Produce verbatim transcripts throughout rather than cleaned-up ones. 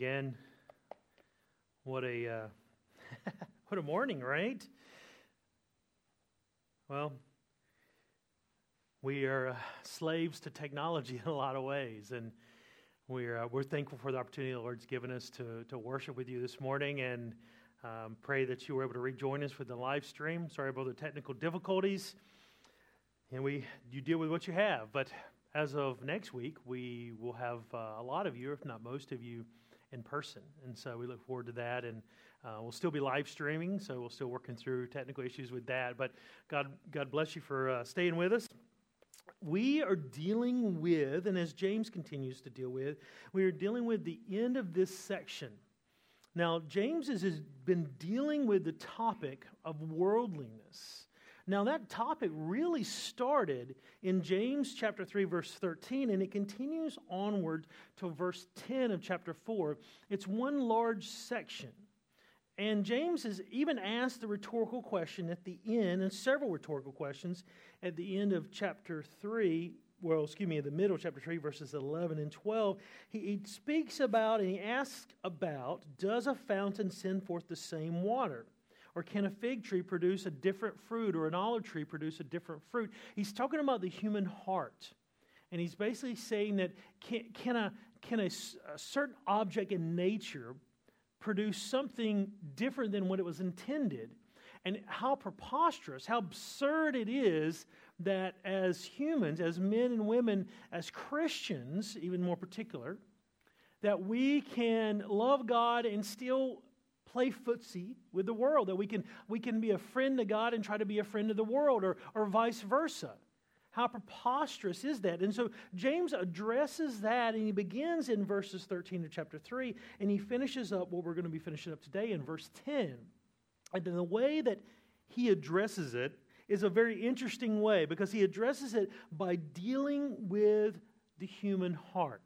Again, what a uh, what a morning, right? Well, we are uh, slaves to technology in a lot of ways, and we're uh, we're thankful for the opportunity the Lord's given us to to worship with you this morning, and um, pray that you were able to rejoin us with the live stream. Sorry about the technical difficulties, and we you deal with what you have. But as of next week, we will have uh, a lot of you, if not most of you, in person, and so we look forward to that, and uh, we'll still be live streaming, so we'll still working through technical issues with that, but God God bless you for uh, staying with us. We are dealing with, and as James continues to deal with, we are dealing with the end of this section. Now, James has been dealing with the topic of worldliness. Now, that topic really started in James chapter three, verse thirteen, and it continues onward to verse ten of chapter four. It's one large section. And James has even asked the rhetorical question at the end, and several rhetorical questions at the end of chapter three, well, excuse me, in the middle of chapter three, verses eleven and twelve. He, he speaks about and he asks about, does a fountain send forth the same water? Or can a fig tree produce a different fruit, or an olive tree produce a different fruit? He's talking about the human heart. And he's basically saying that can, can, a, can a, a certain object in nature produce something different than what it was intended? And how preposterous, how absurd it is that as humans, as men and women, as Christians, even more particular, that we can love God and still play footsie with the world, that we can we can be a friend to God and try to be a friend to the world, or or vice versa. How preposterous is that? And so James addresses that, and he begins in verses thirteen of chapter three, and he finishes up what we're going to be finishing up today in verse ten. And then the way that he addresses it is a very interesting way, because he addresses it by dealing with the human heart.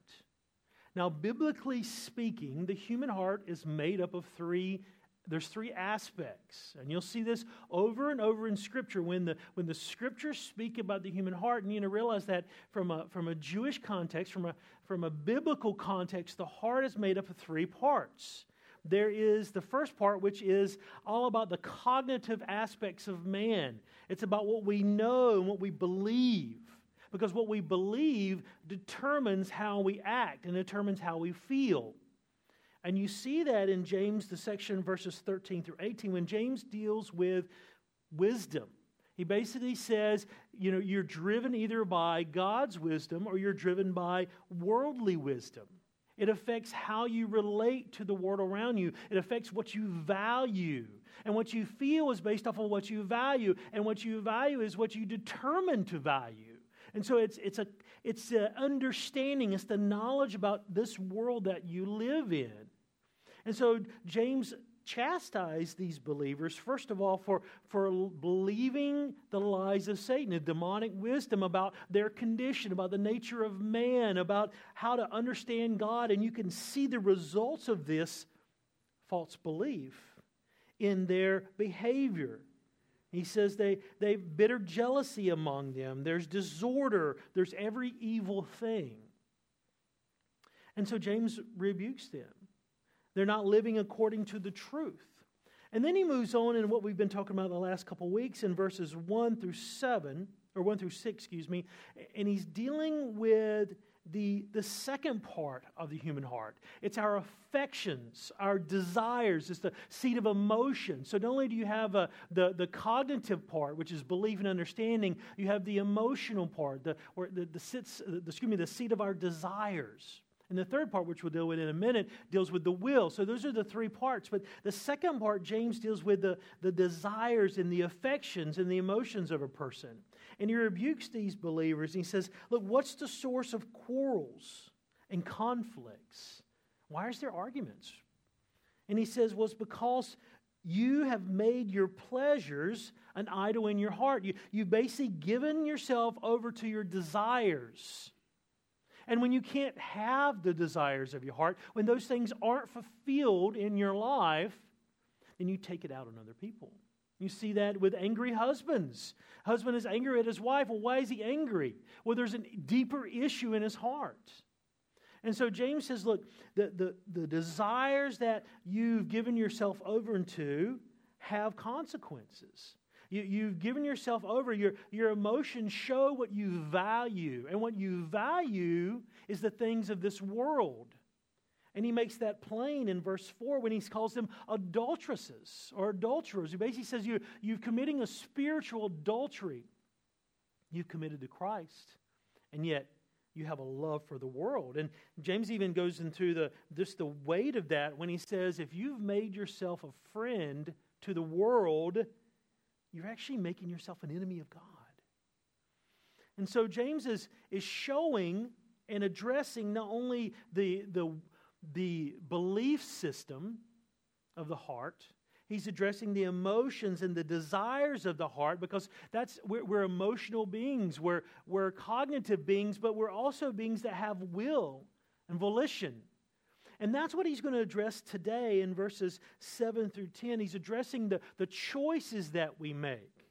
Now, biblically speaking, the human heart is made up of three, there's three aspects. And you'll see this over and over in Scripture. When the when the Scriptures speak about the human heart, and you need to realize that from a from a Jewish context, from a from a biblical context, the heart is made up of three parts. There is the first part, which is all about the cognitive aspects of man. It's about what we know and what we believe. Because what we believe determines how we act and determines how we feel. And you see that in James, the section verses thirteen through eighteen, when James deals with wisdom. He basically says, you know, you're driven either by God's wisdom or you're driven by worldly wisdom. It affects how you relate to the world around you. It affects what you value. And what you feel is based off of what you value. And what you value is what you determine to value. And so it's it's a it's a understanding, it's the knowledge about this world that you live in. And so James chastised these believers, first of all, for, for believing the lies of Satan, the demonic wisdom about their condition, about the nature of man, about how to understand God. And you can see the results of this false belief in their behavior. He says they they've bitter jealousy among them. There's disorder. There's every evil thing. And so James rebukes them. They're not living according to the truth. And then he moves on in what we've been talking about the last couple weeks in verses one through seven, or one through six, excuse me. And he's dealing with the the second part of the human heart. It's our affections, our desires. It's the seat of emotion. So not only do you have a, the, the cognitive part, which is belief and understanding, you have the emotional part, the or the, the sits the, excuse me, the seat of our desires. And the third part, which we'll deal with in a minute, deals with the will. So those are the three parts. But the second part, James deals with the, the desires and the affections and the emotions of a person. And he rebukes these believers. And he says, look, what's the source of quarrels and conflicts? Why is there arguments? And he says, well, it's because you have made your pleasures an idol in your heart. You, you've basically given yourself over to your desires. And when you can't have the desires of your heart, when those things aren't fulfilled in your life, then you take it out on other people. You see that with angry husbands. Husband is angry at his wife. Well, why is he angry? Well, there's a deeper issue in his heart. And so James says, look, the, the, the desires that you've given yourself over into have consequences. You, you've given yourself over. Your, your emotions show what you value. And what you value is the things of this world. And he makes that plain in verse four when he calls them adulteresses or adulterers. He basically says you, you're committing a spiritual adultery. You've committed to Christ, and yet you have a love for the world. And James even goes into the just the weight of that when he says, if you've made yourself a friend to the world, you're actually making yourself an enemy of God. And so James is, is showing and addressing not only the the the belief system of the heart. He's addressing the emotions and the desires of the heart, because that's we're, we're emotional beings, we're, we're cognitive beings, but we're also beings that have will and volition. And that's what he's going to address today in verses seven through ten. He's addressing the, the choices that we make,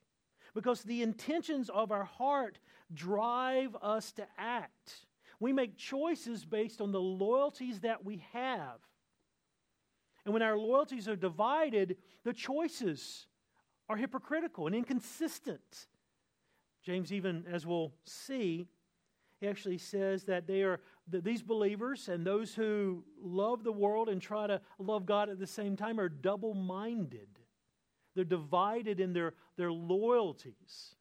because the intentions of our heart drive us to act. We make choices based on the loyalties that we have. And when our loyalties are divided, the choices are hypocritical and inconsistent. James, even as we'll see, he actually says that they are that these believers and those who love the world and try to love God at the same time are double-minded. They're divided in their, their loyalties.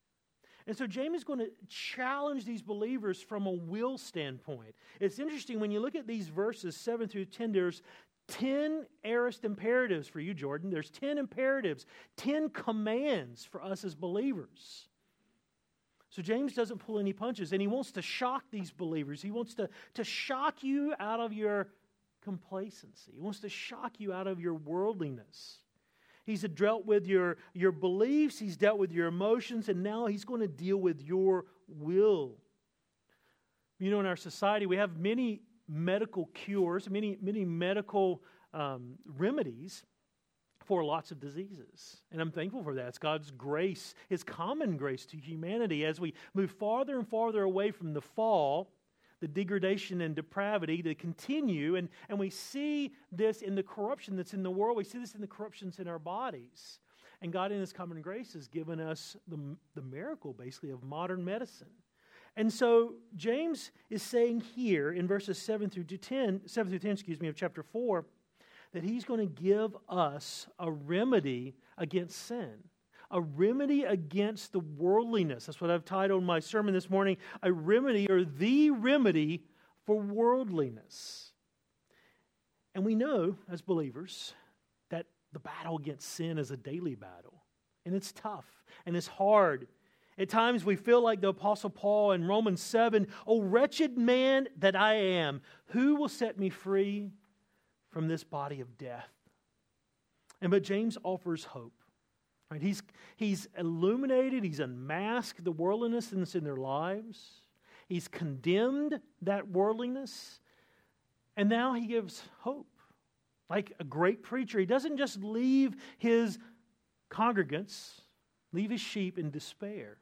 And so James is going to challenge these believers from a will standpoint. It's interesting, when you look at these verses, seven through ten, there's ten aorist imperatives for you, Jordan. There's ten imperatives, ten commands for us as believers. So James doesn't pull any punches, and he wants to shock these believers. He wants to, to shock you out of your complacency. He wants to shock you out of your worldliness. He's dealt with your, your beliefs, he's dealt with your emotions, and now he's going to deal with your will. You know, in our society, we have many medical cures, many, many medical um, remedies for lots of diseases. And I'm thankful for that. It's God's grace, His common grace to humanity. As we move farther and farther away from the fall, the degradation and depravity to continue, and, and we see this in the corruption that's in the world. We see this in the corruptions in our bodies. And God in His common grace has given us the, the miracle, basically, of modern medicine. And so James is saying here in verses seven through ten, seven through ten, excuse me, of chapter four, that he's going to give us a remedy against sin. A remedy against the worldliness. That's what I've titled my sermon this morning, a remedy or the remedy for worldliness. And we know as believers that the battle against sin is a daily battle. And it's tough and it's hard. At times we feel like the Apostle Paul in Romans seven, "O wretched man that I am, who will set me free from this body of death?" And but James offers hope. Right? He's, he's illuminated, he's unmasked the worldliness that's in their lives. He's condemned that worldliness. And now he gives hope. Like a great preacher, he doesn't just leave his congregants, leave his sheep in despair,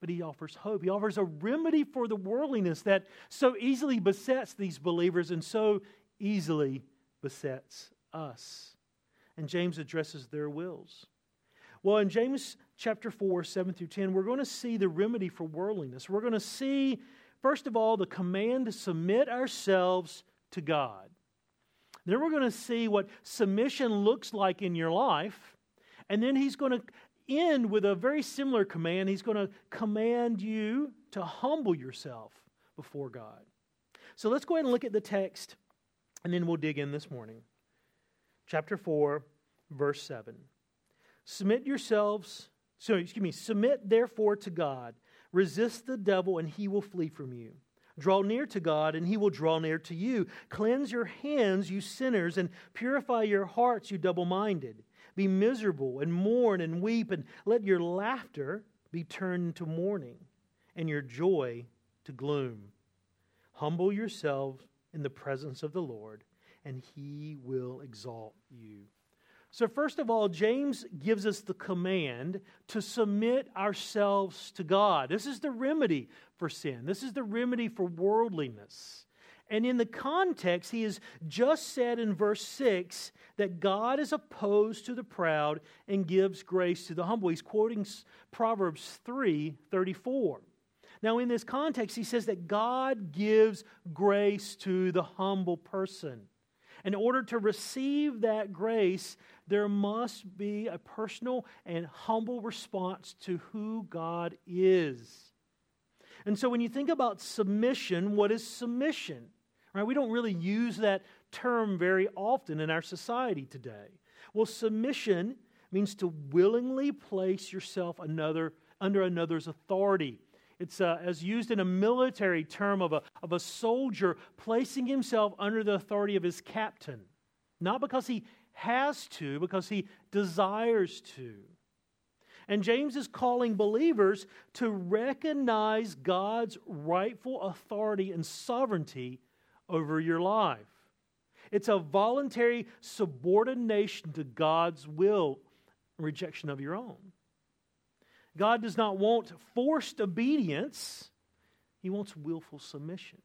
but he offers hope. He offers a remedy for the worldliness that so easily besets these believers and so easily besets us. And James addresses their wills. Well, in James chapter four, seven through ten, we're going to see the remedy for worldliness. We're going to see, first of all, the command to submit ourselves to God. Then we're going to see what submission looks like in your life. And then he's going to end with a very similar command. He's going to command you to humble yourself before God. So let's go ahead and look at the text, and then we'll dig in this morning. Chapter four, verse seven. Submit yourselves, so excuse me, submit therefore to God. Resist the devil and he will flee from you. Draw near to God and he will draw near to you. Cleanse your hands, you sinners, and purify your hearts, you double-minded. Be miserable and mourn and weep, and let your laughter be turned into mourning and your joy to gloom. Humble yourselves in the presence of the Lord and he will exalt you. So first of all, James gives us the command to submit ourselves to God. This is the remedy for sin. This is the remedy for worldliness. And in the context, he has just said in verse six that God is opposed to the proud and gives grace to the humble. He's quoting Proverbs three thirty-four. Now, in this context, he says that God gives grace to the humble person. In order to receive that grace, there must be a personal and humble response to who God is. And so when you think about submission, what is submission? Right? We don't really use that term very often in our society today. Well, submission means to willingly place yourself another, under another's authority. It's uh, as used in a military term of a, of a soldier placing himself under the authority of his captain. Not because he has to, because he desires to. And James is calling believers to recognize God's rightful authority and sovereignty over your life. It's a voluntary subordination to God's will, rejection of your own. God does not want forced obedience. He wants willful submission.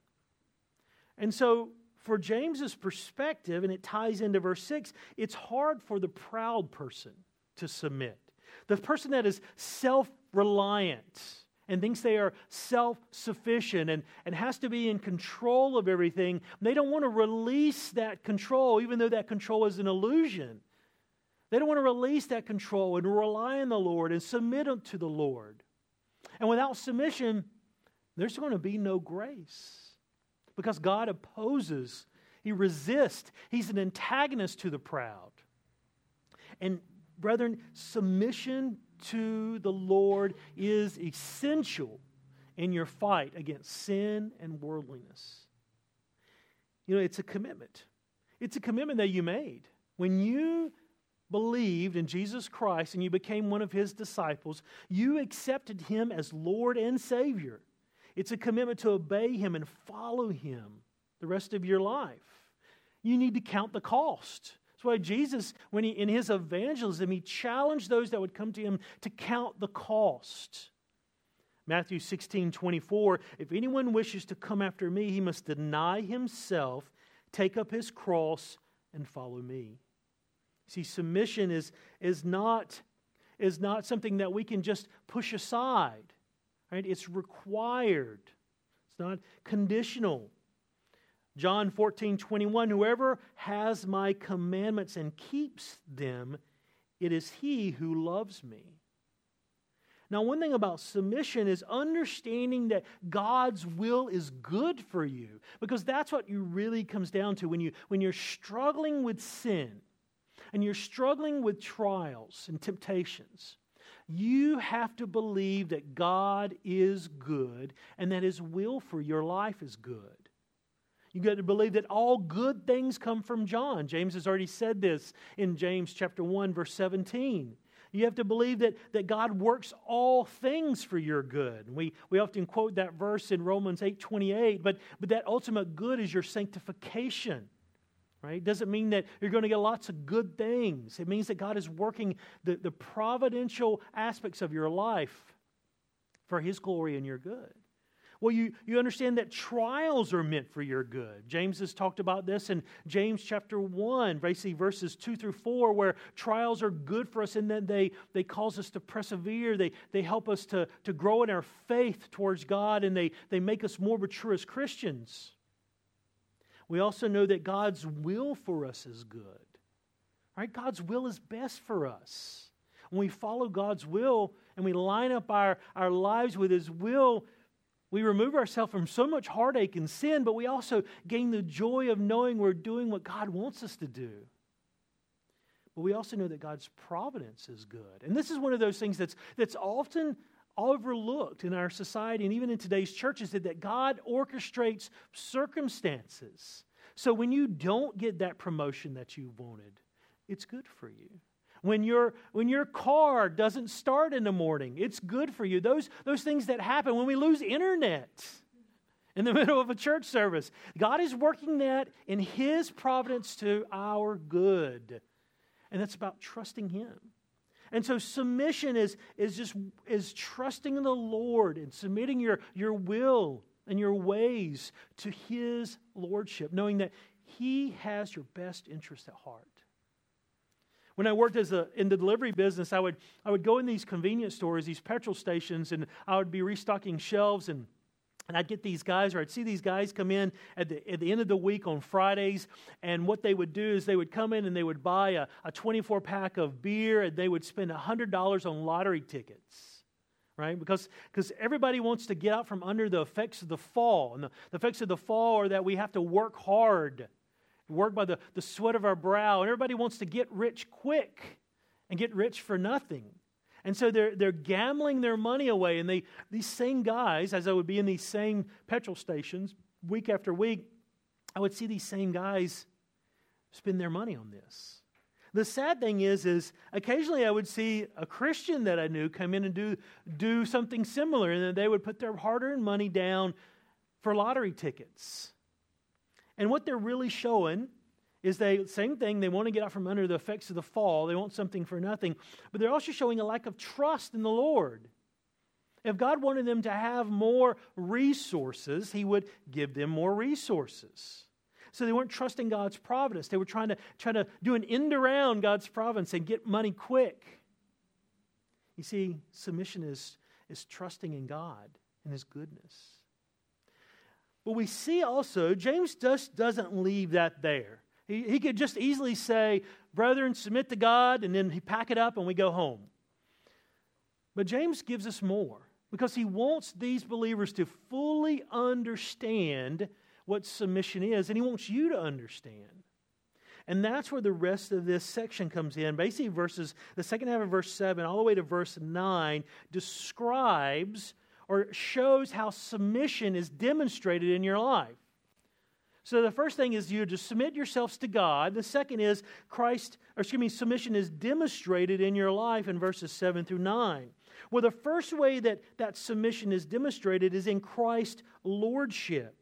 And so, for James's perspective, and it ties into verse six, it's hard for the proud person to submit. The person that is self-reliant and thinks they are self-sufficient and, and has to be in control of everything, they don't want to release that control, even though that control is an illusion. They don't want to release that control and rely on the Lord and submit to the Lord. And without submission, there's going to be no grace because God opposes, He resists, He's an antagonist to the proud. And brethren, submission to the Lord is essential in your fight against sin and worldliness. You know, it's a commitment. It's a commitment that you made. When you believed in Jesus Christ and you became one of His disciples, you accepted Him as Lord and Savior. It's a commitment to obey Him and follow Him the rest of your life. You need to count the cost. That's why Jesus, when he in his evangelism, he challenged those that would come to him to count the cost. Matthew sixteen twenty-four, if anyone wishes to come after me, he must deny himself, take up his cross, and follow me. See, submission is, is, not, is not something that we can just push aside. Right? It's required. It's not conditional. John fourteen twenty-one, whoever has my commandments and keeps them, it is he who loves me. Now, one thing about submission is understanding that God's will is good for you, because that's what you really comes down to when you when you're struggling with sin and you're struggling with trials and temptations. You have to believe that God is good and that His will for your life is good. You've got to believe that all good things come from John. James has already said this in James chapter one, verse seventeen. You have to believe that, that God works all things for your good. We, we often quote that verse in Romans eight twenty-eight, but, but that ultimate good is your sanctification. Right? It doesn't mean that you're going to get lots of good things. It means that God is working the, the providential aspects of your life for His glory and your good. Well, you, you understand that trials are meant for your good. James has talked about this in James chapter one, basically verses two through four, where trials are good for us and then they, they cause us to persevere. They, they help us to, to grow in our faith towards God, and they, they make us more mature as Christians. We also know that God's will for us is good. Right? God's will is best for us. When we follow God's will and we line up our, our lives with His will, we remove ourselves from so much heartache and sin, but we also gain the joy of knowing we're doing what God wants us to do. But we also know that God's providence is good. And this is one of those things that's, that's often overlooked in our society and even in today's churches, that, that God orchestrates circumstances. So when you don't get that promotion that you wanted, it's good for you. When your when your car doesn't start in the morning, it's good for you. Those, those things that happen when we lose internet in the middle of a church service, God is working that in His providence to our good. And that's about trusting Him. And so submission is, is just is trusting in the Lord and submitting your, your will and your ways to His lordship, knowing that He has your best interest at heart. When I worked as a, in the delivery business, I would I would go in these convenience stores, these petrol stations, and I would be restocking shelves, and and I'd get these guys, or I'd see these guys come in at the at the end of the week on Fridays, and what they would do is they would come in and they would buy a, a twenty-four pack of beer, and they would spend one hundred dollars on lottery tickets. Right? Because because everybody wants to get out from under the effects of the fall. And the, the effects of the fall are that we have to work hard, work by the, the sweat of our brow. And everybody wants to get rich quick and get rich for nothing. And so they're they're gambling their money away. And they these same guys, as I would be in these same petrol stations week after week, I would see these same guys spend their money on this. The sad thing is, is occasionally I would see a Christian that I knew come in and do do something similar, and then they would put their hard-earned money down for lottery tickets. And what they're really showing is the same thing. They want to get out from under the effects of the fall. They want something for nothing. But they're also showing a lack of trust in the Lord. If God wanted them to have more resources, He would give them more resources. So they weren't trusting God's providence. They were trying to, trying to do an end around God's providence and get money quick. You see, submission is, is trusting in God and His goodness. But we see also, James just doesn't leave that there. He, he could just easily say, brethren, submit to God, and then he pack it up and we go home. But James gives us more, because he wants these believers to fully understand what submission is, and he wants you to understand. And that's where the rest of this section comes in. Basically, verses, the second half of verse seven all the way to verse nine describes or shows how submission is demonstrated in your life. So the first thing is you just submit yourselves to God. The second is Christ, or excuse me, submission is demonstrated in your life in verses seven through nine. Well, the first way that that submission is demonstrated is in Christ's lordship.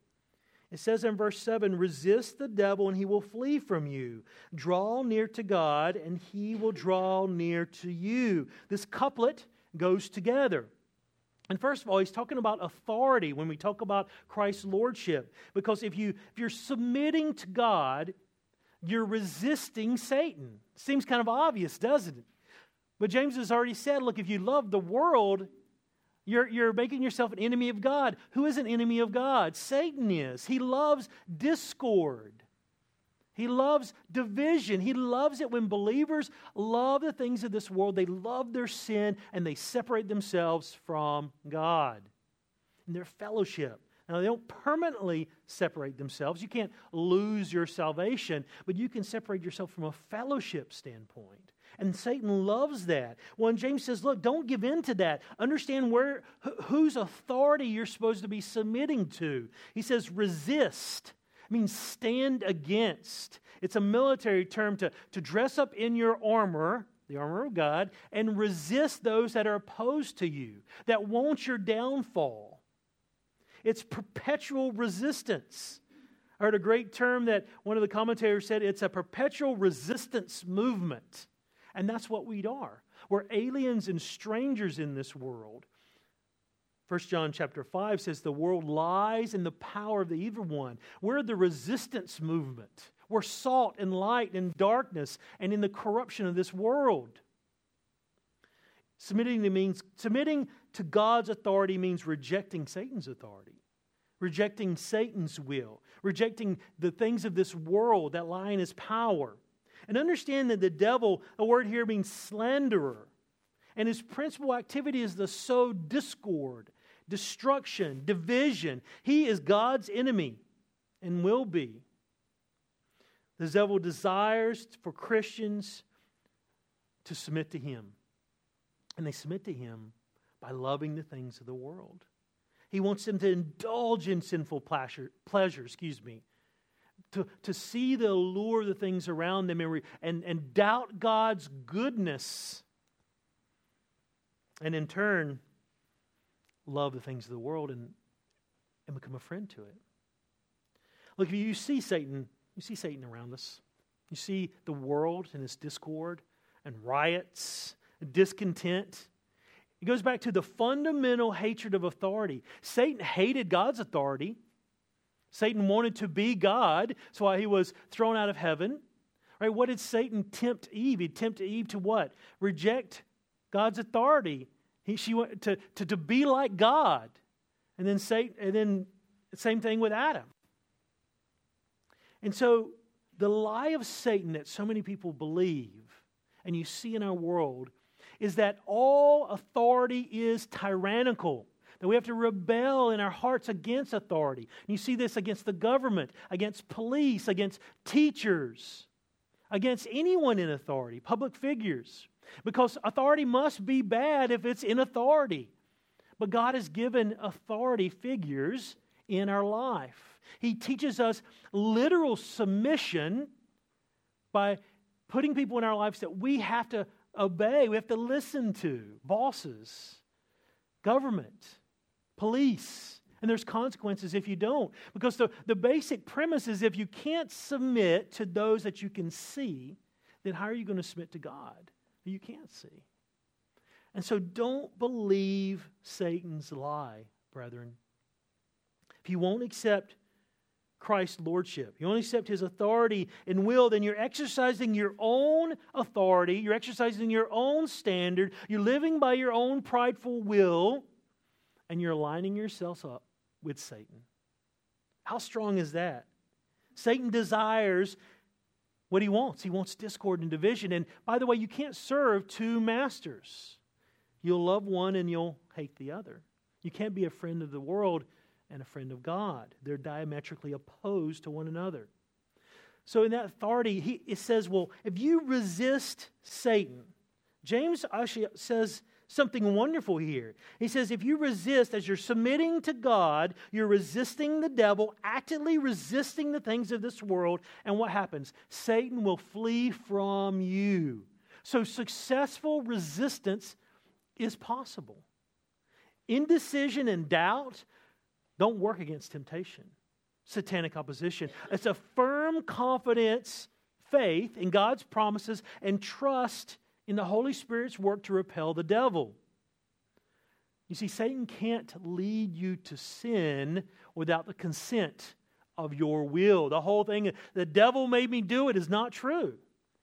It says in verse seven, resist the devil and he will flee from you. Draw near to God and He will draw near to you. This couplet goes together. And first of all, he's talking about authority when we talk about Christ's lordship. Because if, you, if you're submitting to God, you're resisting Satan. Seems kind of obvious, doesn't it? But James has already said, look, if you love the world, You're, you're making yourself an enemy of God. Who is an enemy of God? Satan is. He loves discord. He loves division. He loves it when believers love the things of this world. They love their sin and they separate themselves from God and their fellowship. Now, they don't permanently separate themselves. You can't lose your salvation, but you can separate yourself from a fellowship standpoint. And Satan loves that. Well, and James says, look, don't give in to that. Understand where wh- whose authority you're supposed to be submitting to. He says resist. It means stand against. It's a military term to, to dress up in your armor, the armor of God, and resist those that are opposed to you, that want your downfall. It's perpetual resistance. I heard a great term that one of the commentators said, it's a perpetual resistance movement. And that's what we are. We're aliens and strangers in this world. First John chapter five says the world lies in the power of the evil one. We're the resistance movement. We're salt and light in darkness and in the corruption of this world. Submitting to, means, submitting to God's authority means rejecting Satan's authority, rejecting Satan's will, rejecting the things of this world that lie in his power. And understand that the devil, a word here means slanderer. And his principal activity is to sow discord, destruction, division. He is God's enemy and will be. The devil desires for Christians to submit to him. And they submit to him by loving the things of the world. He wants them to indulge in sinful pleasure, pleasure excuse me. To, to see the allure of the things around them and, re, and, and doubt God's goodness. And in turn, love the things of the world and, and become a friend to it. Look, if you see Satan, you see Satan around us. You see the world and its discord and riots, and discontent. It goes back to the fundamental hatred of authority. Satan hated God's authority. Satan wanted to be God. That's why he was thrown out of heaven. Right? What did Satan tempt Eve? He tempted Eve to what? Reject God's authority. He, she went to, to, to be like God. And then Satan, and then same thing with Adam. And so the lie of Satan that so many people believe, and you see in our world, is that all authority is tyrannical, that we have to rebel in our hearts against authority. And you see this against the government, against police, against teachers, against anyone in authority, public figures, because authority must be bad if it's in authority. But God has given authority figures in our life. He teaches us literal submission by putting people in our lives that we have to obey, we have to listen to. Bosses, government, police. And there's consequences if you don't. Because the, the basic premise is if you can't submit to those that you can see, then how are you going to submit to God who you can't see? And so don't believe Satan's lie, brethren. If you won't accept Christ's lordship, you won't accept his authority and will, then you're exercising your own authority, you're exercising your own standard, you're living by your own prideful will, and you're aligning yourself up with Satan. How strong is that? Satan desires what he wants. He wants discord and division. And by the way, you can't serve two masters. You'll love one and you'll hate the other. You can't be a friend of the world and a friend of God. They're diametrically opposed to one another. So in that authority, he, it says, well, if you resist Satan, James actually says something wonderful here. He says, if you resist, as you're submitting to God, you're resisting the devil, actively resisting the things of this world, and what happens? Satan will flee from you. So successful resistance is possible. Indecision and doubt don't work against temptation, satanic opposition. It's a firm confidence, faith in God's promises, and trust in the Holy Spirit's work to repel the devil. You see, Satan can't lead you to sin without the consent of your will. The whole thing, the devil made me do it, is not true.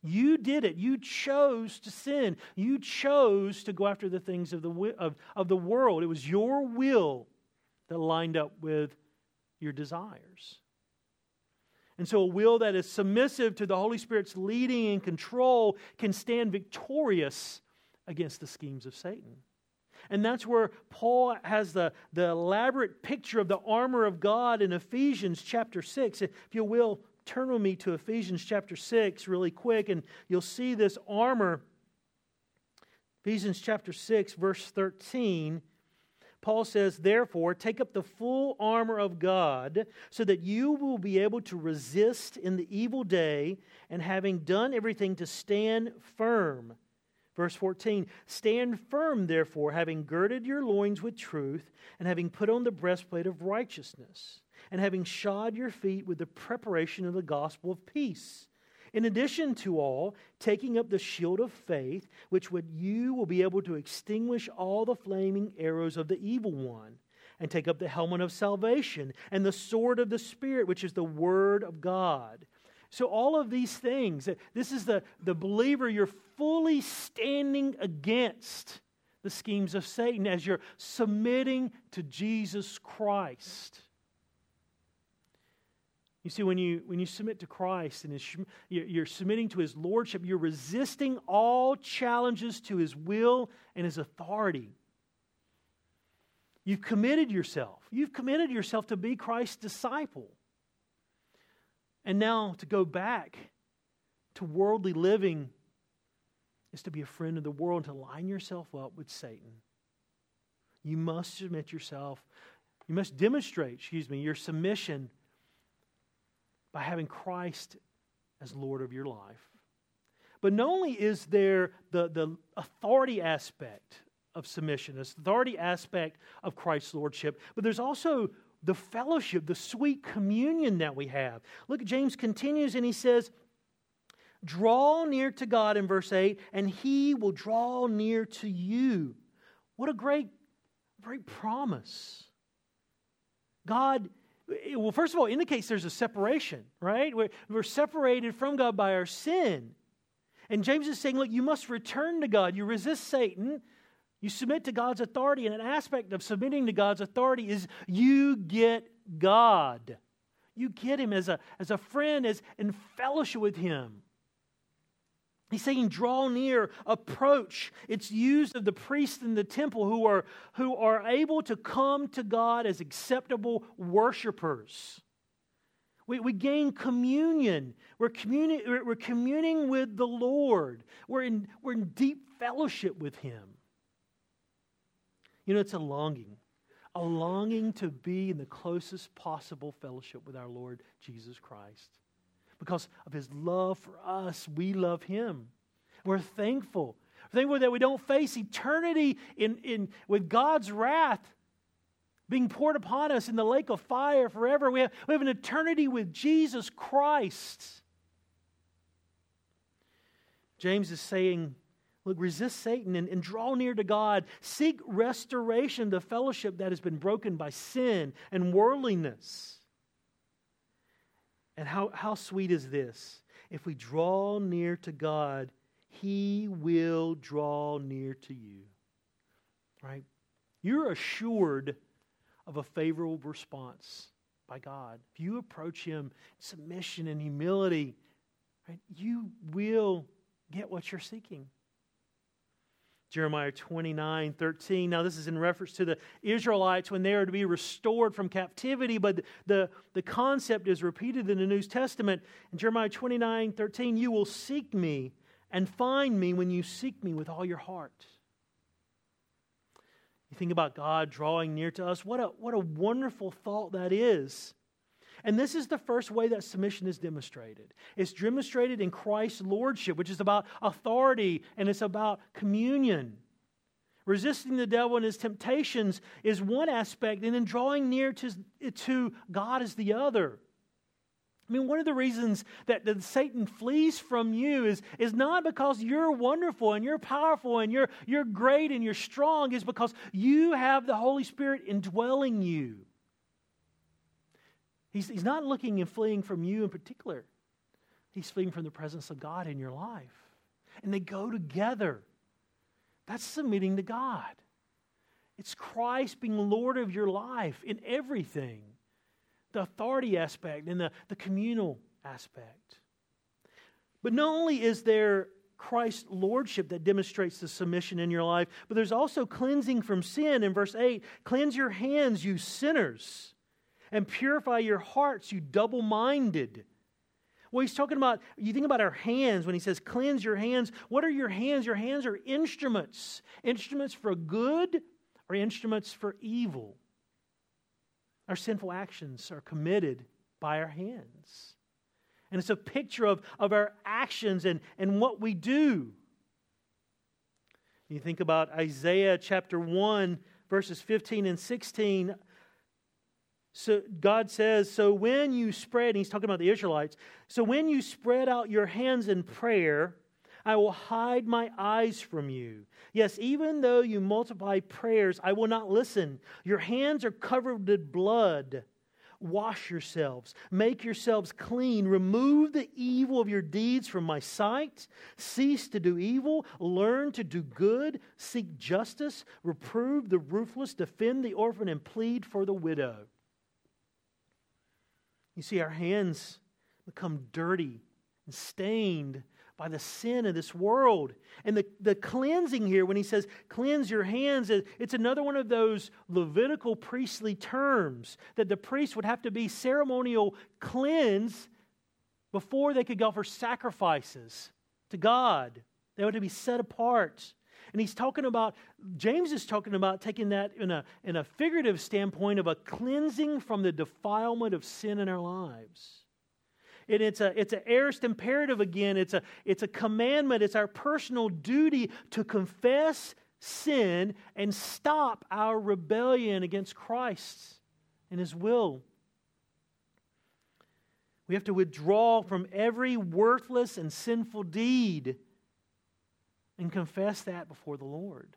You did it. You chose to sin. You chose to go after the things of the, of, of the world. It was your will that lined up with your desires. And so a will that is submissive to the Holy Spirit's leading and control can stand victorious against the schemes of Satan. And that's where Paul has the, the elaborate picture of the armor of God in Ephesians chapter six. If you will, turn with me to Ephesians chapter six really quick, and you'll see this armor. Ephesians chapter six, verse thirteen. Paul says, therefore, take up the full armor of God so that you will be able to resist in the evil day and having done everything to stand firm. Verse fourteen, stand firm, therefore, having girded your loins with truth and having put on the breastplate of righteousness and having shod your feet with the preparation of the gospel of peace. In addition to all, taking up the shield of faith, which would you will be able to extinguish all the flaming arrows of the evil one, and take up the helmet of salvation and the sword of the Spirit, which is the word of God. So all of these things, this is the, the believer you're fully standing against the schemes of Satan as you're submitting to Jesus Christ. You see, when you when you submit to Christ and his, you're submitting to his lordship, you're resisting all challenges to his will and his authority. You've committed yourself. You've committed yourself to be Christ's disciple. And now to go back to worldly living is to be a friend of the world, and to line yourself up with Satan. You must submit yourself. You must demonstrate, excuse me, your submission by having Christ as Lord of your life. But not only is there the, the authority aspect of submission, this authority aspect of Christ's lordship, but there's also the fellowship, the sweet communion that we have. Look, James continues and he says, draw near to God in verse eight, and he will draw near to you. What a great, great promise. God, well, first of all, it indicates there's a separation, right? We're, we're separated from God by our sin. And James is saying, look, you must return to God. You resist Satan. You submit to God's authority. And an aspect of submitting to God's authority is you get God. You get Him as a, as a friend, as in fellowship with Him. He's saying draw near, approach. It's used of the priests in the temple who are, who are able to come to God as acceptable worshipers. We, we gain communion. We're, communi- we're communing with the Lord. We're in, we're in deep fellowship with Him. You know, it's a longing. A longing to be in the closest possible fellowship with our Lord Jesus Christ. Because of His love for us, we love Him. We're thankful. We're thankful that we don't face eternity in, in with God's wrath being poured upon us in the lake of fire forever. We have, we have an eternity with Jesus Christ. James is saying, look, resist Satan and, and draw near to God. Seek restoration to fellowship that has been broken by sin and worldliness. And how, how sweet is this? If we draw near to God, He will draw near to you. Right? You're assured of a favorable response by God. If you approach Him in submission and humility, right, you will get what you're seeking. Jeremiah twenty-nine thirteen. Now, this is in reference to the Israelites when they are to be restored from captivity, but the, the concept is repeated in the New Testament. In Jeremiah twenty-nine thirteen, you will seek me and find me when you seek me with all your heart. You think about God drawing near to us. What a, what a wonderful thought that is. And this is the first way that submission is demonstrated. It's demonstrated in Christ's lordship, which is about authority, and it's about communion. Resisting the devil and his temptations is one aspect, and then drawing near to, to God is the other. I mean, one of the reasons that, that Satan flees from you is, is not because you're wonderful and you're powerful and you're, you're great and you're strong. It's because you have the Holy Spirit indwelling you. He's, he's not looking and fleeing from you in particular. He's fleeing from the presence of God in your life. And they go together. That's submitting to God. It's Christ being Lord of your life in everything. The authority aspect and the, the communal aspect. But not only is there Christ's lordship that demonstrates the submission in your life, but there's also cleansing from sin. In verse eight, cleanse your hands, you sinners, and purify your hearts, you double-minded. Well, he's talking about, you think about our hands when he says, cleanse your hands. What are your hands? Your hands are instruments. Instruments for good or instruments for evil. Our sinful actions are committed by our hands. And it's a picture of, of our actions and, and what we do. You think about Isaiah chapter one, verses fifteen and sixteen. So God says, so when you spread, and he's talking about the Israelites, so when you spread out your hands in prayer, I will hide my eyes from you. Yes, even though you multiply prayers, I will not listen. Your hands are covered with blood. Wash yourselves, make yourselves clean, remove the evil of your deeds from my sight, cease to do evil, learn to do good, seek justice, reprove the ruthless, defend the orphan, and plead for the widow. You see, our hands become dirty and stained by the sin of this world. And the, the cleansing here, when he says, cleanse your hands, it's another one of those Levitical priestly terms that the priest would have to be ceremonial cleansed before they could go for sacrifices to God. They would have to be set apart. And he's talking about, James is talking about taking that in a, in a figurative standpoint of a cleansing from the defilement of sin in our lives. And it's a it's an aorist imperative again. It's a it's a commandment. It's our personal duty to confess sin and stop our rebellion against Christ and His will. We have to withdraw from every worthless and sinful deed and confess that before the Lord.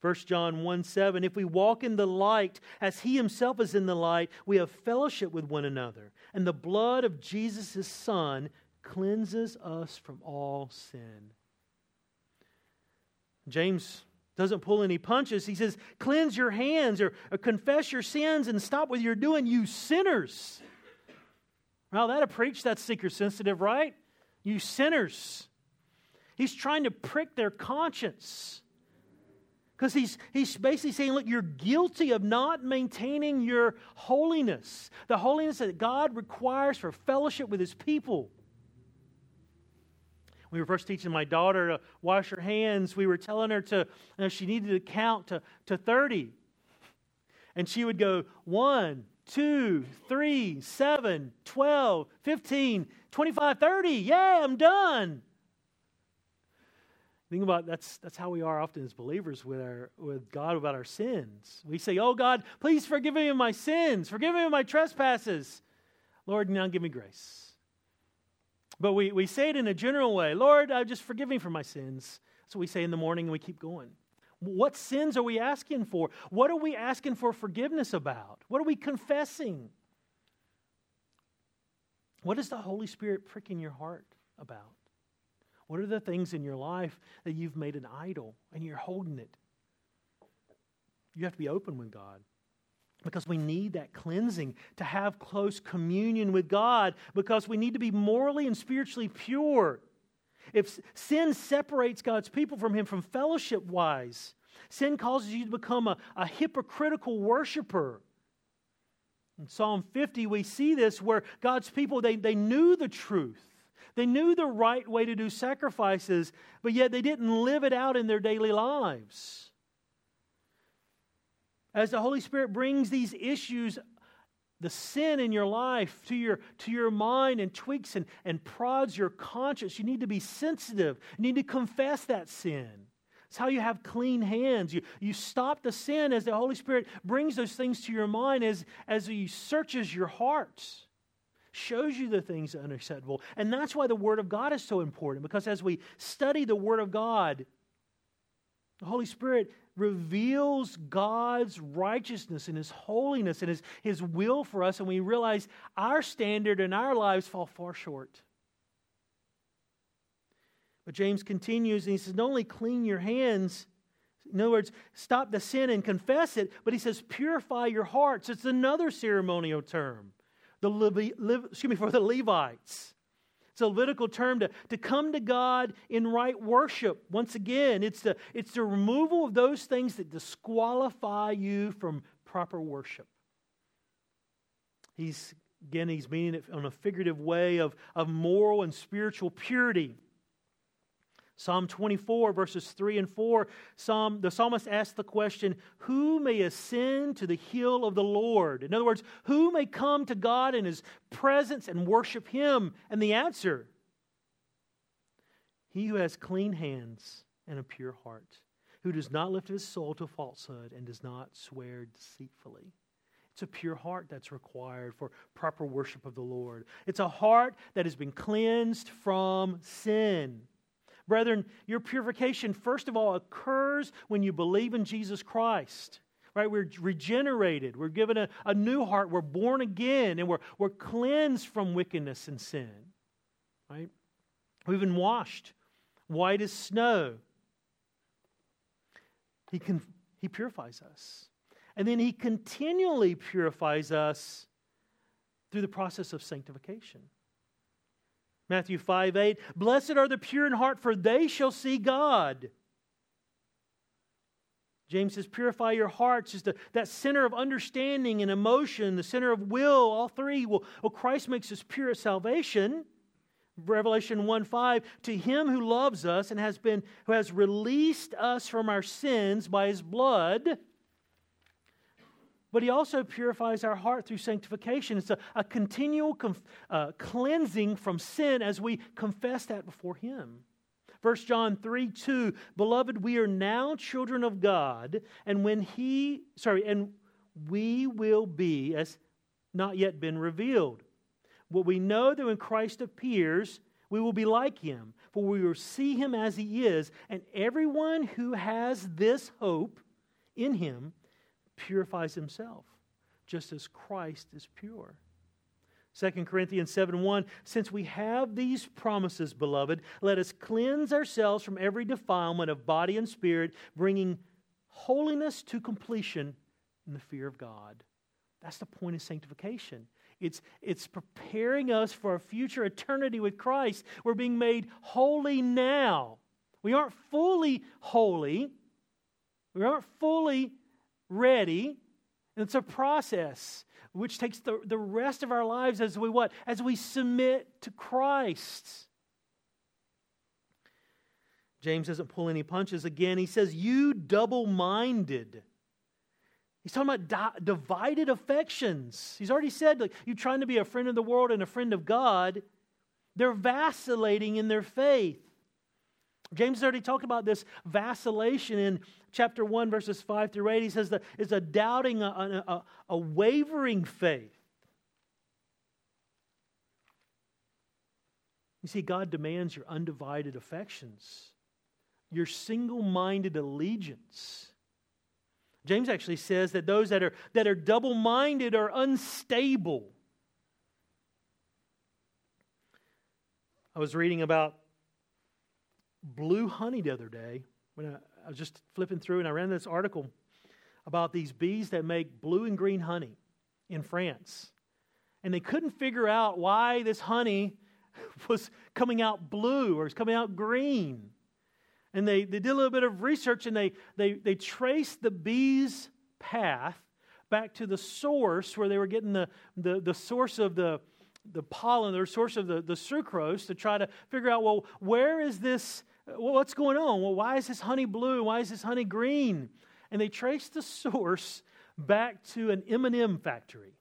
First John one seven, if we walk in the light as he himself is in the light, we have fellowship with one another. And the blood of Jesus, his son, cleanses us from all sin. James doesn't pull any punches. He says, cleanse your hands or, or confess your sins and stop what you're doing, you sinners. Well, that'll preach, that's seeker sensitive, right? You sinners. He's trying to prick their conscience. Because he's, he's basically saying, look, you're guilty of not maintaining your holiness. The holiness that God requires for fellowship with his people. We were first teaching my daughter to wash her hands. We were telling her to, you know, she needed to count to, to thirty. And she would go one, two, three, seven, twelve, fifteen, twenty-five, thirty. Yeah, I'm done. Think about that's that's how we are often as believers with our with God about our sins. We say, "Oh God, please forgive me of my sins, forgive me of my trespasses. Lord, now give me grace." But we, we say it in a general way. Lord, uh, just forgive me for my sins. That's what we say in the morning, and we keep going. What sins are we asking for? What are we asking for forgiveness about? What are we confessing? What is the Holy Spirit pricking your heart about? What are the things in your life that you've made an idol and you're holding it? You have to be open with God because we need that cleansing to have close communion with God because we need to be morally and spiritually pure. If sin separates God's people from Him from fellowship-wise, sin causes you to become a, a hypocritical worshiper. In Psalm fifty, we see this where God's people, they, they knew the truth. They knew the right way to do sacrifices, but yet they didn't live it out in their daily lives. As the Holy Spirit brings these issues, the sin in your life to your, to your mind and tweaks and, and prods your conscience, you need to be sensitive. You need to confess that sin. It's how you have clean hands. You, you stop the sin as the Holy Spirit brings those things to your mind as, as He searches your heart. Shows you the things that are unacceptable. And that's why the Word of God is so important, because as we study the Word of God, the Holy Spirit reveals God's righteousness and His holiness and His, His will for us, and we realize our standard and our lives fall far short. But James continues, and he says, not only clean your hands, in other words, stop the sin and confess it, but he says, purify your hearts. It's another ceremonial term. The Levi, Levi, excuse me, for the Levites. It's a Levitical term to, to come to God in right worship. Once again, it's the, it's the removal of those things that disqualify you from proper worship. He's, again, he's meaning it on a figurative way of, of moral and spiritual purity. Psalm twenty-four, verses three and four, Psalm, the psalmist asks the question, who may ascend to the hill of the Lord? In other words, who may come to God in His presence and worship Him? And the answer, he who has clean hands and a pure heart, who does not lift his soul to falsehood and does not swear deceitfully. It's a pure heart that's required for proper worship of the Lord. It's a heart that has been cleansed from sin. Brethren, your purification, first of all, occurs when you believe in Jesus Christ, right? We're regenerated. We're given a, a new heart. We're born again, and we're, we're cleansed from wickedness and sin, right? We've been washed, white as snow. He, can, he purifies us. And then He continually purifies us through the process of sanctification. Matthew five eight, blessed are the pure in heart, for they shall see God. James says, purify your hearts. Is the, that center of understanding and emotion, the center of will, all three. Well, well Christ makes us pure at salvation. Revelation one five, to Him who loves us and has been, who has released us from our sins by His blood. But He also purifies our heart through sanctification. It's a, a continual conf, uh, cleansing from sin as we confess that before Him. First John three two, beloved, we are now children of God, and when He, sorry, and we will be as not yet been revealed. But we know that when Christ appears, we will be like Him, for we will see Him as He is, and everyone who has this hope in him purifies himself, just as Christ is pure. Second Corinthians seven one, since we have these promises, beloved, let us cleanse ourselves from every defilement of body and spirit, bringing holiness to completion in the fear of God. That's the point of sanctification. It's, it's preparing us for a future eternity with Christ. We're being made holy now. We aren't fully holy. We aren't fully ready. And it's a process which takes the, the rest of our lives as we what? As we submit to Christ. James doesn't pull any punches again. He says, you double-minded. He's talking about di- divided affections. He's already said, like, you're trying to be a friend of the world and a friend of God. They're vacillating in their faith. James has already talked about this vacillation in chapter one, verses five through eight. He says that it's a doubting, a, a, a wavering faith. You see, God demands your undivided affections, your single-minded allegiance. James actually says that those that are, that are double-minded are unstable. I was reading about blue honey the other day. When I, I was just flipping through and I ran this article about these bees that make blue and green honey in France. And they couldn't figure out why this honey was coming out blue or was coming out green. And they, they did a little bit of research, and they, they, they traced the bees' path back to the source where they were getting the, the, the source of the, the pollen, the source of the, the sucrose, to try to figure out, well, where is this, well, what's going on? Well, why is this honey blue? Why is this honey green? And they traced the source back to an M and M factory.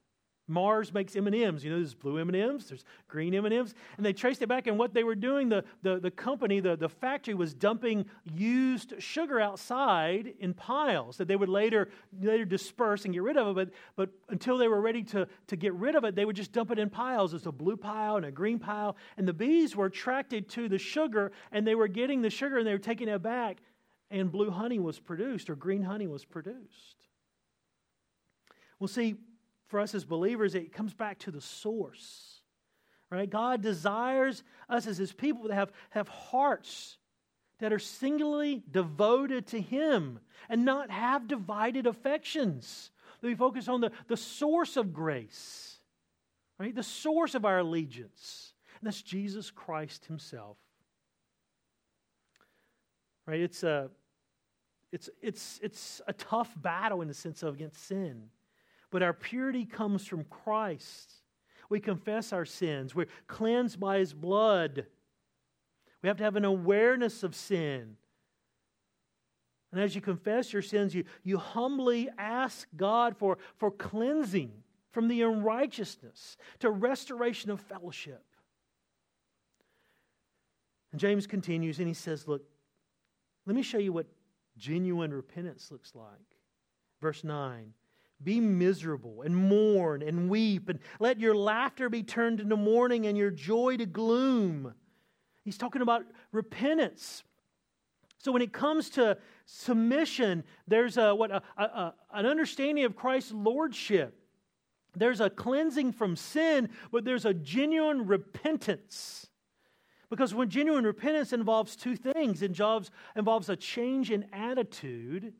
Mars makes M and M's. You know, there's blue M and M's, there's green M and M's. And they traced it back, and what they were doing, the, the, the company, the, the factory was dumping used sugar outside in piles that they would later later disperse and get rid of it. But, but until they were ready to, to get rid of it, they would just dump it in piles. It's a blue pile and a green pile. And the bees were attracted to the sugar, and they were getting the sugar, and they were taking it back, and blue honey was produced, or green honey was produced. Well, see, for us as believers, it comes back to the source, right? God desires us as his people to have, have hearts that are singularly devoted to him and not have divided affections. That we focus on the, the source of grace, right? The source of our allegiance. And that's Jesus Christ himself, right? It's a, it's, it's, it's a tough battle in the sense of against sin. But our purity comes from Christ. We confess our sins. We're cleansed by his blood. We have to have an awareness of sin. And as you confess your sins, you, you humbly ask God for, for cleansing from the unrighteousness to restoration of fellowship. And James continues and he says, look, let me show you what genuine repentance looks like. Verse nine. Be miserable and mourn and weep, and let your laughter be turned into mourning and your joy to gloom. He's talking about repentance. So when it comes to submission, there's a what a, a, a, an understanding of Christ's lordship. There's a cleansing from sin, but there's a genuine repentance. Because when genuine repentance involves two things, it involves, involves a change in attitude,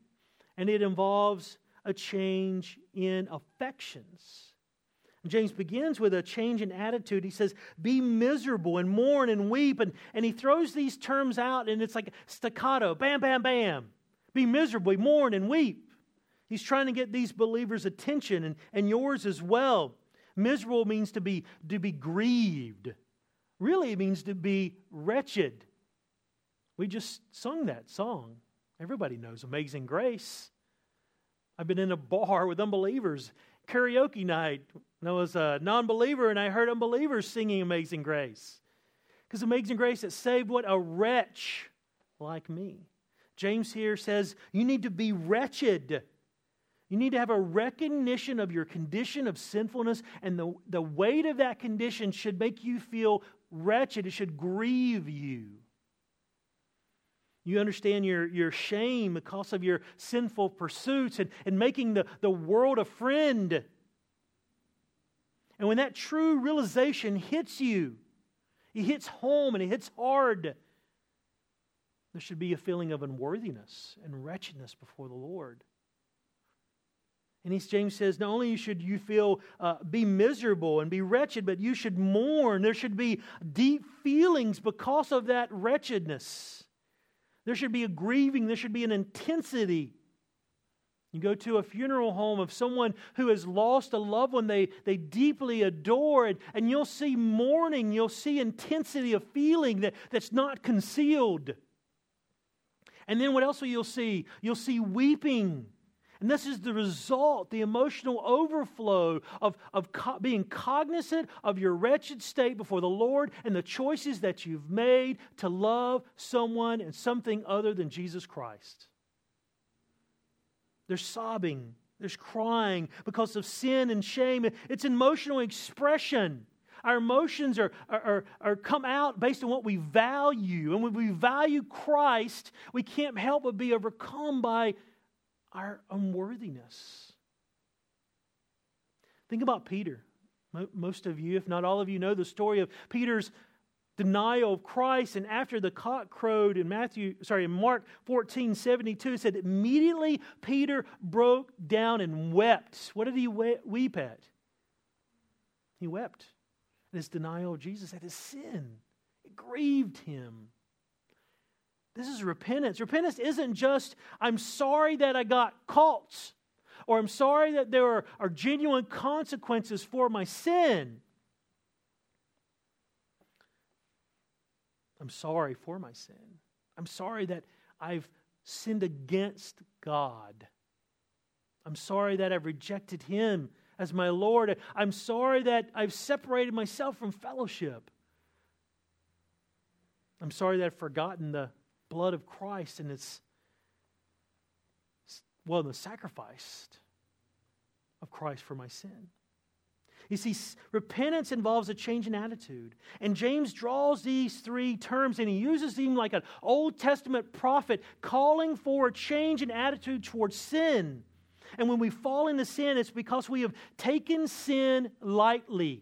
and it involves a change in affections. And James begins with a change in attitude. He says, be miserable and mourn and weep. And, and he throws these terms out, and it's like staccato, bam, bam, bam. Be miserable, mourn and weep. He's trying to get these believers' attention, and, and yours as well. Miserable means to be, to be grieved. Really, it means to be wretched. We just sung that song. Everybody knows Amazing Grace. I've been in a bar with unbelievers, karaoke night, and I was a non-believer, and I heard unbelievers singing Amazing Grace. Because Amazing Grace that saved, what, a wretch like me. James here says, you need to be wretched. You need to have a recognition of your condition of sinfulness, and the, the weight of that condition should make you feel wretched. It should grieve you. You understand your, your shame because of your sinful pursuits and, and making the, the world a friend. And when that true realization hits you, it hits home and it hits hard, there should be a feeling of unworthiness and wretchedness before the Lord. And East James says, not only should you feel, uh, be miserable and be wretched, but you should mourn. There should be deep feelings because of that wretchedness. There should be a grieving. There should be an intensity. You go to a funeral home of someone who has lost a loved one they, they deeply adored, and you'll see mourning. You'll see intensity of feeling that, that's not concealed. And then what else will you see? You'll see weeping. And this is the result, the emotional overflow of, of co- being cognizant of your wretched state before the Lord and the choices that you've made to love someone and something other than Jesus Christ. There's sobbing, there's crying because of sin and shame. It's emotional expression. Our emotions are, are, are, are come out based on what we value. And when we value Christ, we can't help but be overcome by our unworthiness. Think about Peter. Most of you, if not all of you, know the story of Peter's denial of Christ. And after the cock crowed in Matthew, sorry, in Mark fourteen seventy-two, it said immediately Peter broke down and wept. What did he weep at? He wept at his denial of Jesus, at his sin. It grieved him. This is repentance. Repentance isn't just, I'm sorry that I got caught, or I'm sorry that there are, are genuine consequences for my sin. I'm sorry for my sin. I'm sorry that I've sinned against God. I'm sorry that I've rejected Him as my Lord. I'm sorry that I've separated myself from fellowship. I'm sorry that I've forgotten the blood of Christ and its, well, the sacrifice of Christ for my sin. You see, repentance involves a change in attitude. And James draws these three terms and he uses them like an Old Testament prophet calling for a change in attitude towards sin. And when we fall into sin, it's because we have taken sin lightly.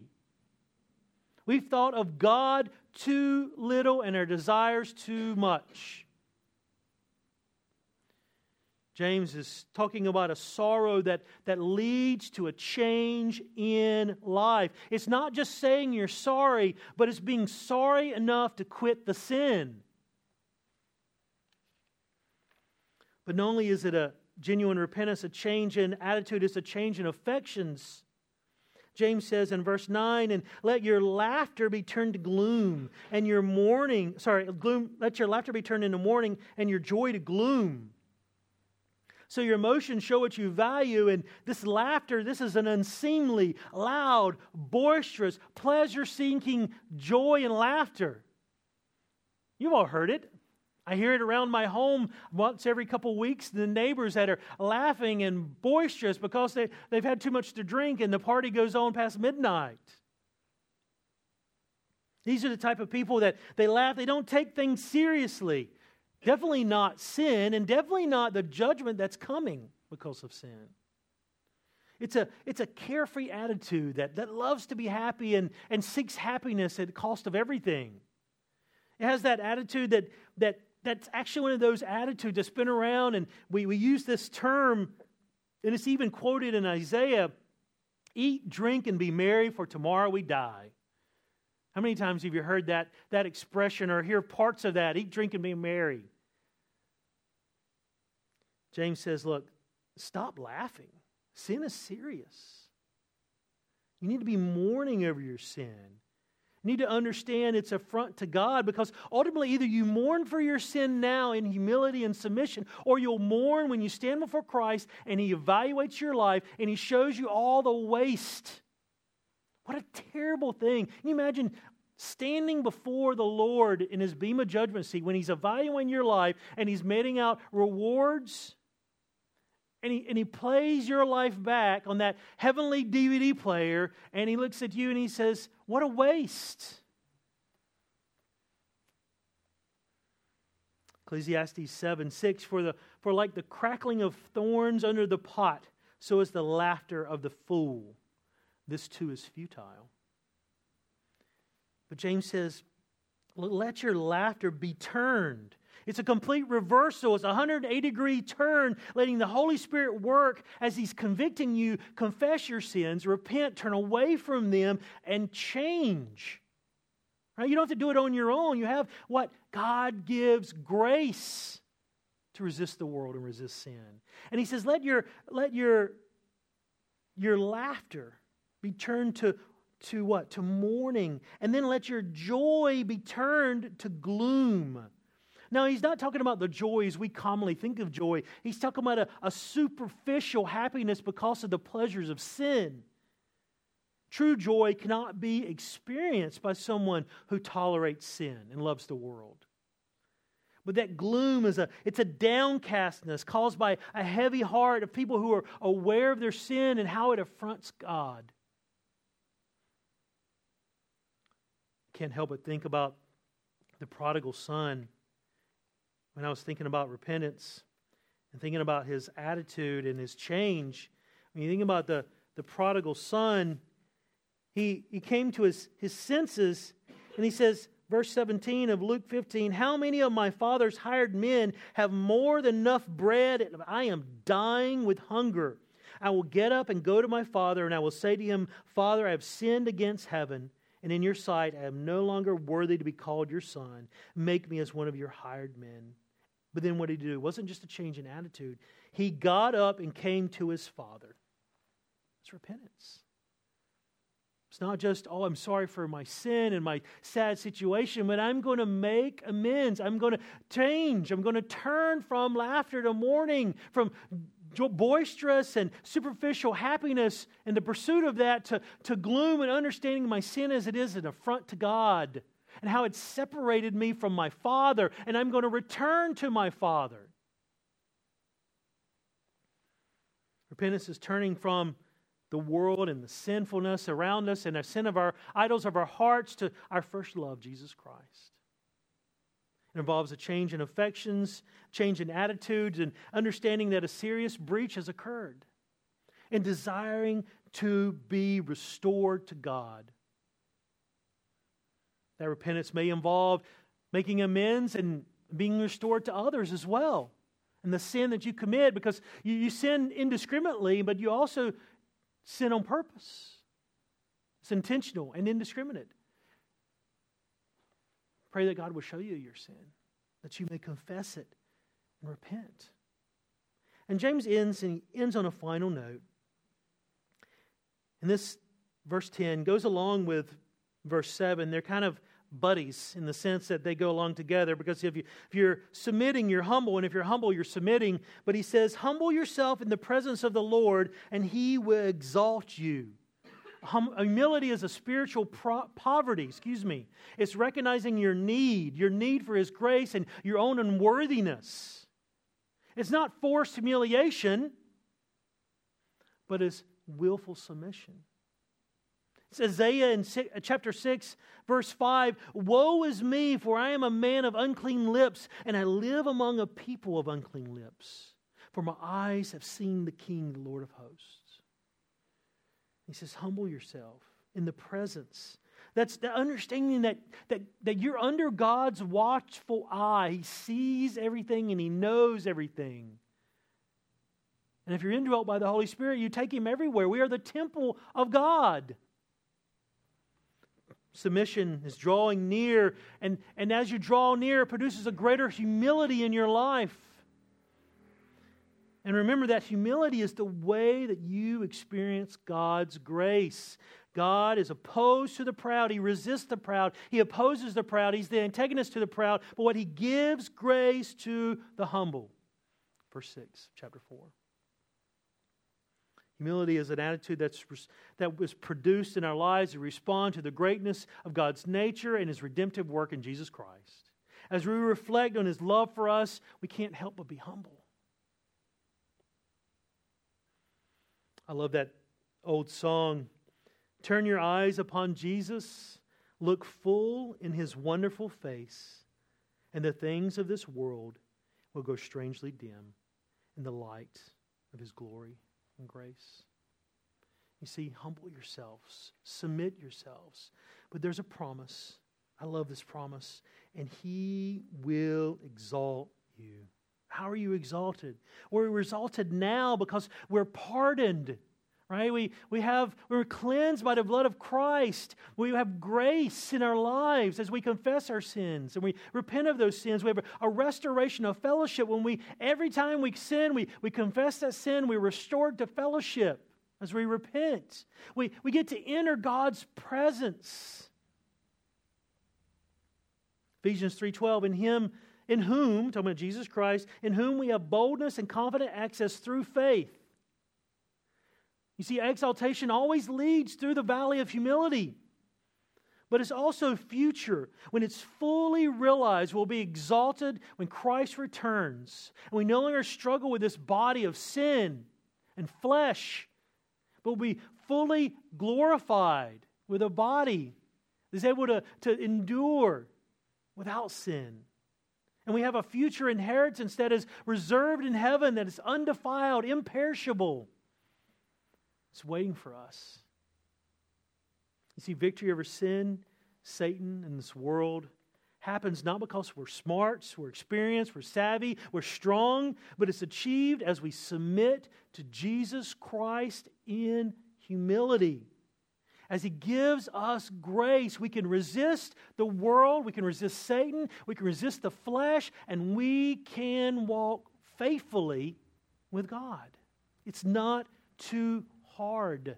We've thought of God too little and our desires too much. James is talking about a sorrow that, that leads to a change in life. It's not just saying you're sorry, but it's being sorry enough to quit the sin. But not only is it a genuine repentance, a change in attitude, it's a change in affections. James says in verse nine, and let your laughter be turned to gloom, and your mourning, sorry, gloom, let your laughter be turned into mourning, and your joy to gloom. So your emotions show what you value, and this laughter, this is an unseemly, loud, boisterous, pleasure-seeking joy and laughter. You've all heard it. I hear it around my home once every couple weeks, the neighbors that are laughing and boisterous because they, they've had too much to drink and the party goes on past midnight. These are the type of people that they laugh. They don't take things seriously. Definitely not sin and definitely not the judgment that's coming because of sin. It's a, it's a carefree attitude that, that loves to be happy and, and seeks happiness at the cost of everything. It has that attitude that that that's actually one of those attitudes that spin around, and we, we use this term, and it's even quoted in Isaiah, eat, drink, and be merry, for tomorrow we die. How many times have you heard that, that expression or hear parts of that, eat, drink, and be merry? James says, look, stop laughing. Sin is serious. You need to be mourning over your sin. You need to understand it's an affront to God because ultimately either you mourn for your sin now in humility and submission, or you'll mourn when you stand before Christ and He evaluates your life and He shows you all the waste. What a terrible thing. Can you imagine standing before the Lord in His beam of judgment seat when He's evaluating your life and He's meting out rewards and he, and he plays your life back on that heavenly D V D player and He looks at you and He says, what a waste. Ecclesiastes seven six, for the for like the crackling of thorns under the pot, so is the laughter of the fool. This too is futile. But James says, let your laughter be turned. It's a complete reversal. It's a one hundred eighty degree turn, letting the Holy Spirit work as He's convicting you. Confess your sins, repent, turn away from them, and change. Right? You don't have to do it on your own. You have what? God gives grace to resist the world and resist sin. And He says, let your, let your, your laughter be turned to To what? To mourning. And then let your joy be turned to gloom. Now, he's not talking about the joys we commonly think of joy. He's talking about a, a superficial happiness because of the pleasures of sin. True joy cannot be experienced by someone who tolerates sin and loves the world. But that gloom is a, it's a downcastness caused by a heavy heart of people who are aware of their sin and how it affronts God. Can't help but think about the prodigal son when I was thinking about repentance and thinking about his attitude and his change. When you think about the, the prodigal son, he, he came to his, his senses, and he says, verse seventeen of Luke fifteen, how many of my father's hired men have more than enough bread, and I am dying with hunger? I will get up and go to my father, and I will say to him, Father, I have sinned against heaven, and in your sight, I am no longer worthy to be called your son. Make me as one of your hired men. But then what did he do? It wasn't just a change in attitude. He got up and came to his father. It's repentance. It's not just, oh, I'm sorry for my sin and my sad situation, but I'm going to make amends. I'm going to change. I'm going to turn from laughter to mourning, from boisterous and superficial happiness and the pursuit of that to, to gloom and understanding my sin as it is an affront to God and how it separated me from my Father, and I'm going to return to my Father. Repentance is turning from the world and the sinfulness around us and the sin of our idols of our hearts to our first love, Jesus Christ. It involves a change in affections, change in attitudes, and understanding that a serious breach has occurred, and desiring to be restored to God. That repentance may involve making amends and being restored to others as well, and the sin that you commit, because you, you sin indiscriminately, but you also sin on purpose. It's intentional and indiscriminate. Pray that God will show you your sin, that you may confess it and repent. And James ends, and he ends on a final note. And this verse ten goes along with verse seven. They're kind of buddies in the sense that they go along together, because if, you, if you're submitting, you're humble, and if you're humble, you're submitting. But he says, humble yourself in the presence of the Lord, and he will exalt you. Hum- humility is a spiritual pro- poverty, excuse me. It's recognizing your need, your need for His grace and your own unworthiness. It's not forced humiliation, but it's willful submission. It's Isaiah in six, chapter six, verse five, woe is me, for I am a man of unclean lips, and I live among a people of unclean lips. For my eyes have seen the King, the Lord of hosts. He says, humble yourself in the presence. That's the understanding that, that, that you're under God's watchful eye. He sees everything and He knows everything. And if you're indwelt by the Holy Spirit, you take Him everywhere. We are the temple of God. Submission is drawing near, and, and as you draw near, it produces a greater humility in your life. And remember that humility is the way that you experience God's grace. God is opposed to the proud. He resists the proud. He opposes the proud. He's the antagonist to the proud. But what He gives grace to the humble. Verse six, chapter four. Humility is an attitude that's, that was produced in our lives to respond to the greatness of God's nature and His redemptive work in Jesus Christ. As we reflect on His love for us, we can't help but be humble. I love that old song, turn your eyes upon Jesus, look full in His wonderful face, and the things of this world will go strangely dim in the light of his glory and grace. You see, humble yourselves, submit yourselves. But there's a promise. I love this promise. And he will exalt you. How are you exalted? We're exalted now because we're pardoned, right? We we have we're cleansed by the blood of Christ. We have grace in our lives as we confess our sins and we repent of those sins. We have a restoration of fellowship when we every time we sin, we we confess that sin, we're restored to fellowship as we repent. We we get to enter God's presence. Ephesians three twelve, in him In whom, talking about Jesus Christ, in whom we have boldness and confident access through faith. You see, exaltation always leads through the valley of humility. But it's also future. When it's fully realized, we'll be exalted when Christ returns. And we no longer struggle with this body of sin and flesh, but we'll be fully glorified with a body that's able to, to endure without sin. And we have a future inheritance that is reserved in heaven, that is undefiled, imperishable. It's waiting for us. You see, victory over sin, Satan, and this world happens not because we're smart, we're experienced, we're savvy, we're strong, but it's achieved as we submit to Jesus Christ in humility. As he gives us grace, we can resist the world, we can resist Satan, we can resist the flesh, and we can walk faithfully with God. It's not too hard.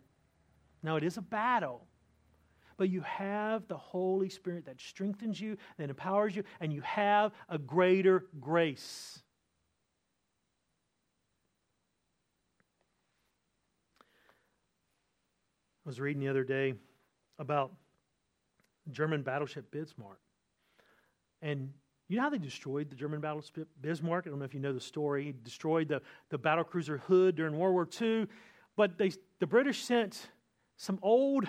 Now, it is a battle, but you have the Holy Spirit that strengthens you, that empowers you, and you have a greater grace. I was reading the other day about the German battleship Bismarck. And you know how they destroyed the German battleship Bismarck? I don't know if you know the story. It destroyed the, the battlecruiser Hood during World War Two. But they, the British sent some old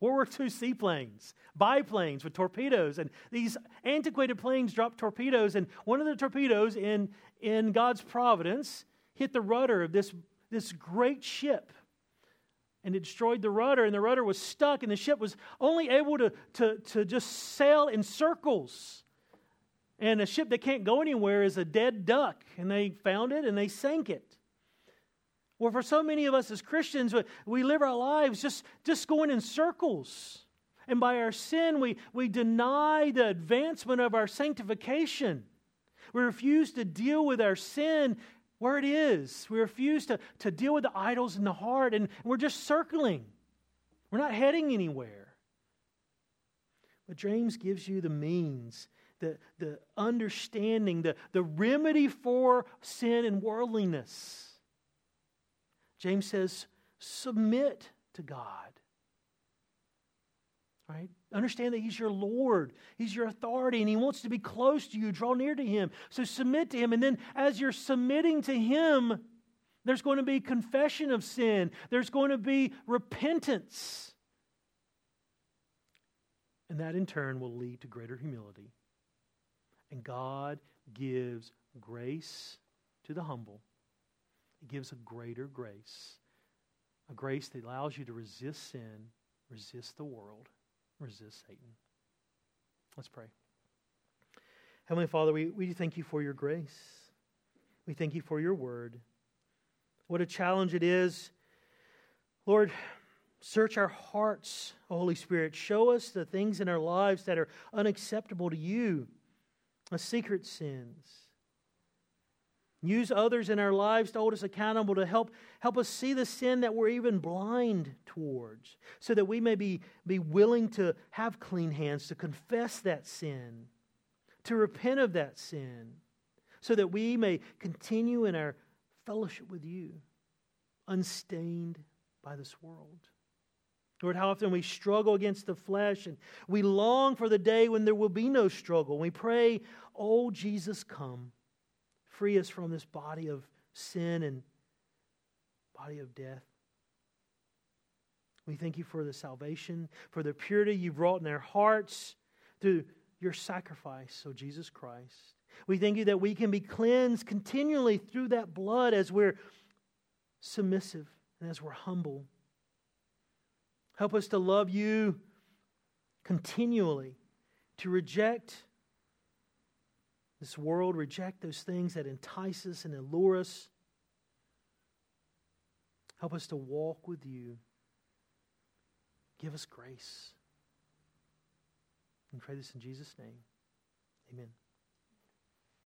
World War Two seaplanes, biplanes with torpedoes. And these antiquated planes dropped torpedoes. And one of the torpedoes in, in God's providence hit the rudder of this, this great ship. And it destroyed the rudder, and the rudder was stuck, and the ship was only able to, to, to just sail in circles. And a ship that can't go anywhere is a dead duck, and they found it, and they sank it. Well, for so many of us as Christians, we live our lives just, just going in circles. And by our sin, we, we deny the advancement of our sanctification. We refuse to deal with our sin where it is. We refuse to, to deal with the idols in the heart, and we're just circling. We're not heading anywhere. But James gives you the means, the, the understanding, the, the remedy for sin and worldliness. James says, submit to God. Right? Understand that he's your Lord, he's your authority, and he wants to be close to you, draw near to him. So submit to him, and then as you're submitting to him, there's going to be confession of sin. There's going to be repentance. And that in turn will lead to greater humility. And God gives grace to the humble. He gives a greater grace, a grace that allows you to resist sin, resist the world, resist Satan. Let's pray. Heavenly Father, we, we thank you for your grace. We thank you for your word. What a challenge it is. Lord, search our hearts, Holy Spirit. Show us the things in our lives that are unacceptable to you, the secret sins. Use others in our lives to hold us accountable, to help, help us see the sin that we're even blind towards, so that we may be, be willing to have clean hands, to confess that sin, to repent of that sin, so that we may continue in our fellowship with you, unstained by this world. Lord, how often we struggle against the flesh, and we long for the day when there will be no struggle. We pray, oh, Jesus, come. Free us from this body of sin and body of death. We thank you for the salvation, for the purity you brought in our hearts through your sacrifice, O Jesus Christ. We thank you that we can be cleansed continually through that blood as we're submissive and as we're humble. Help us to love you continually, to reject this world, reject those things that entice us and allure us. Help us to walk with you. Give us grace. And pray this in Jesus' name. Amen.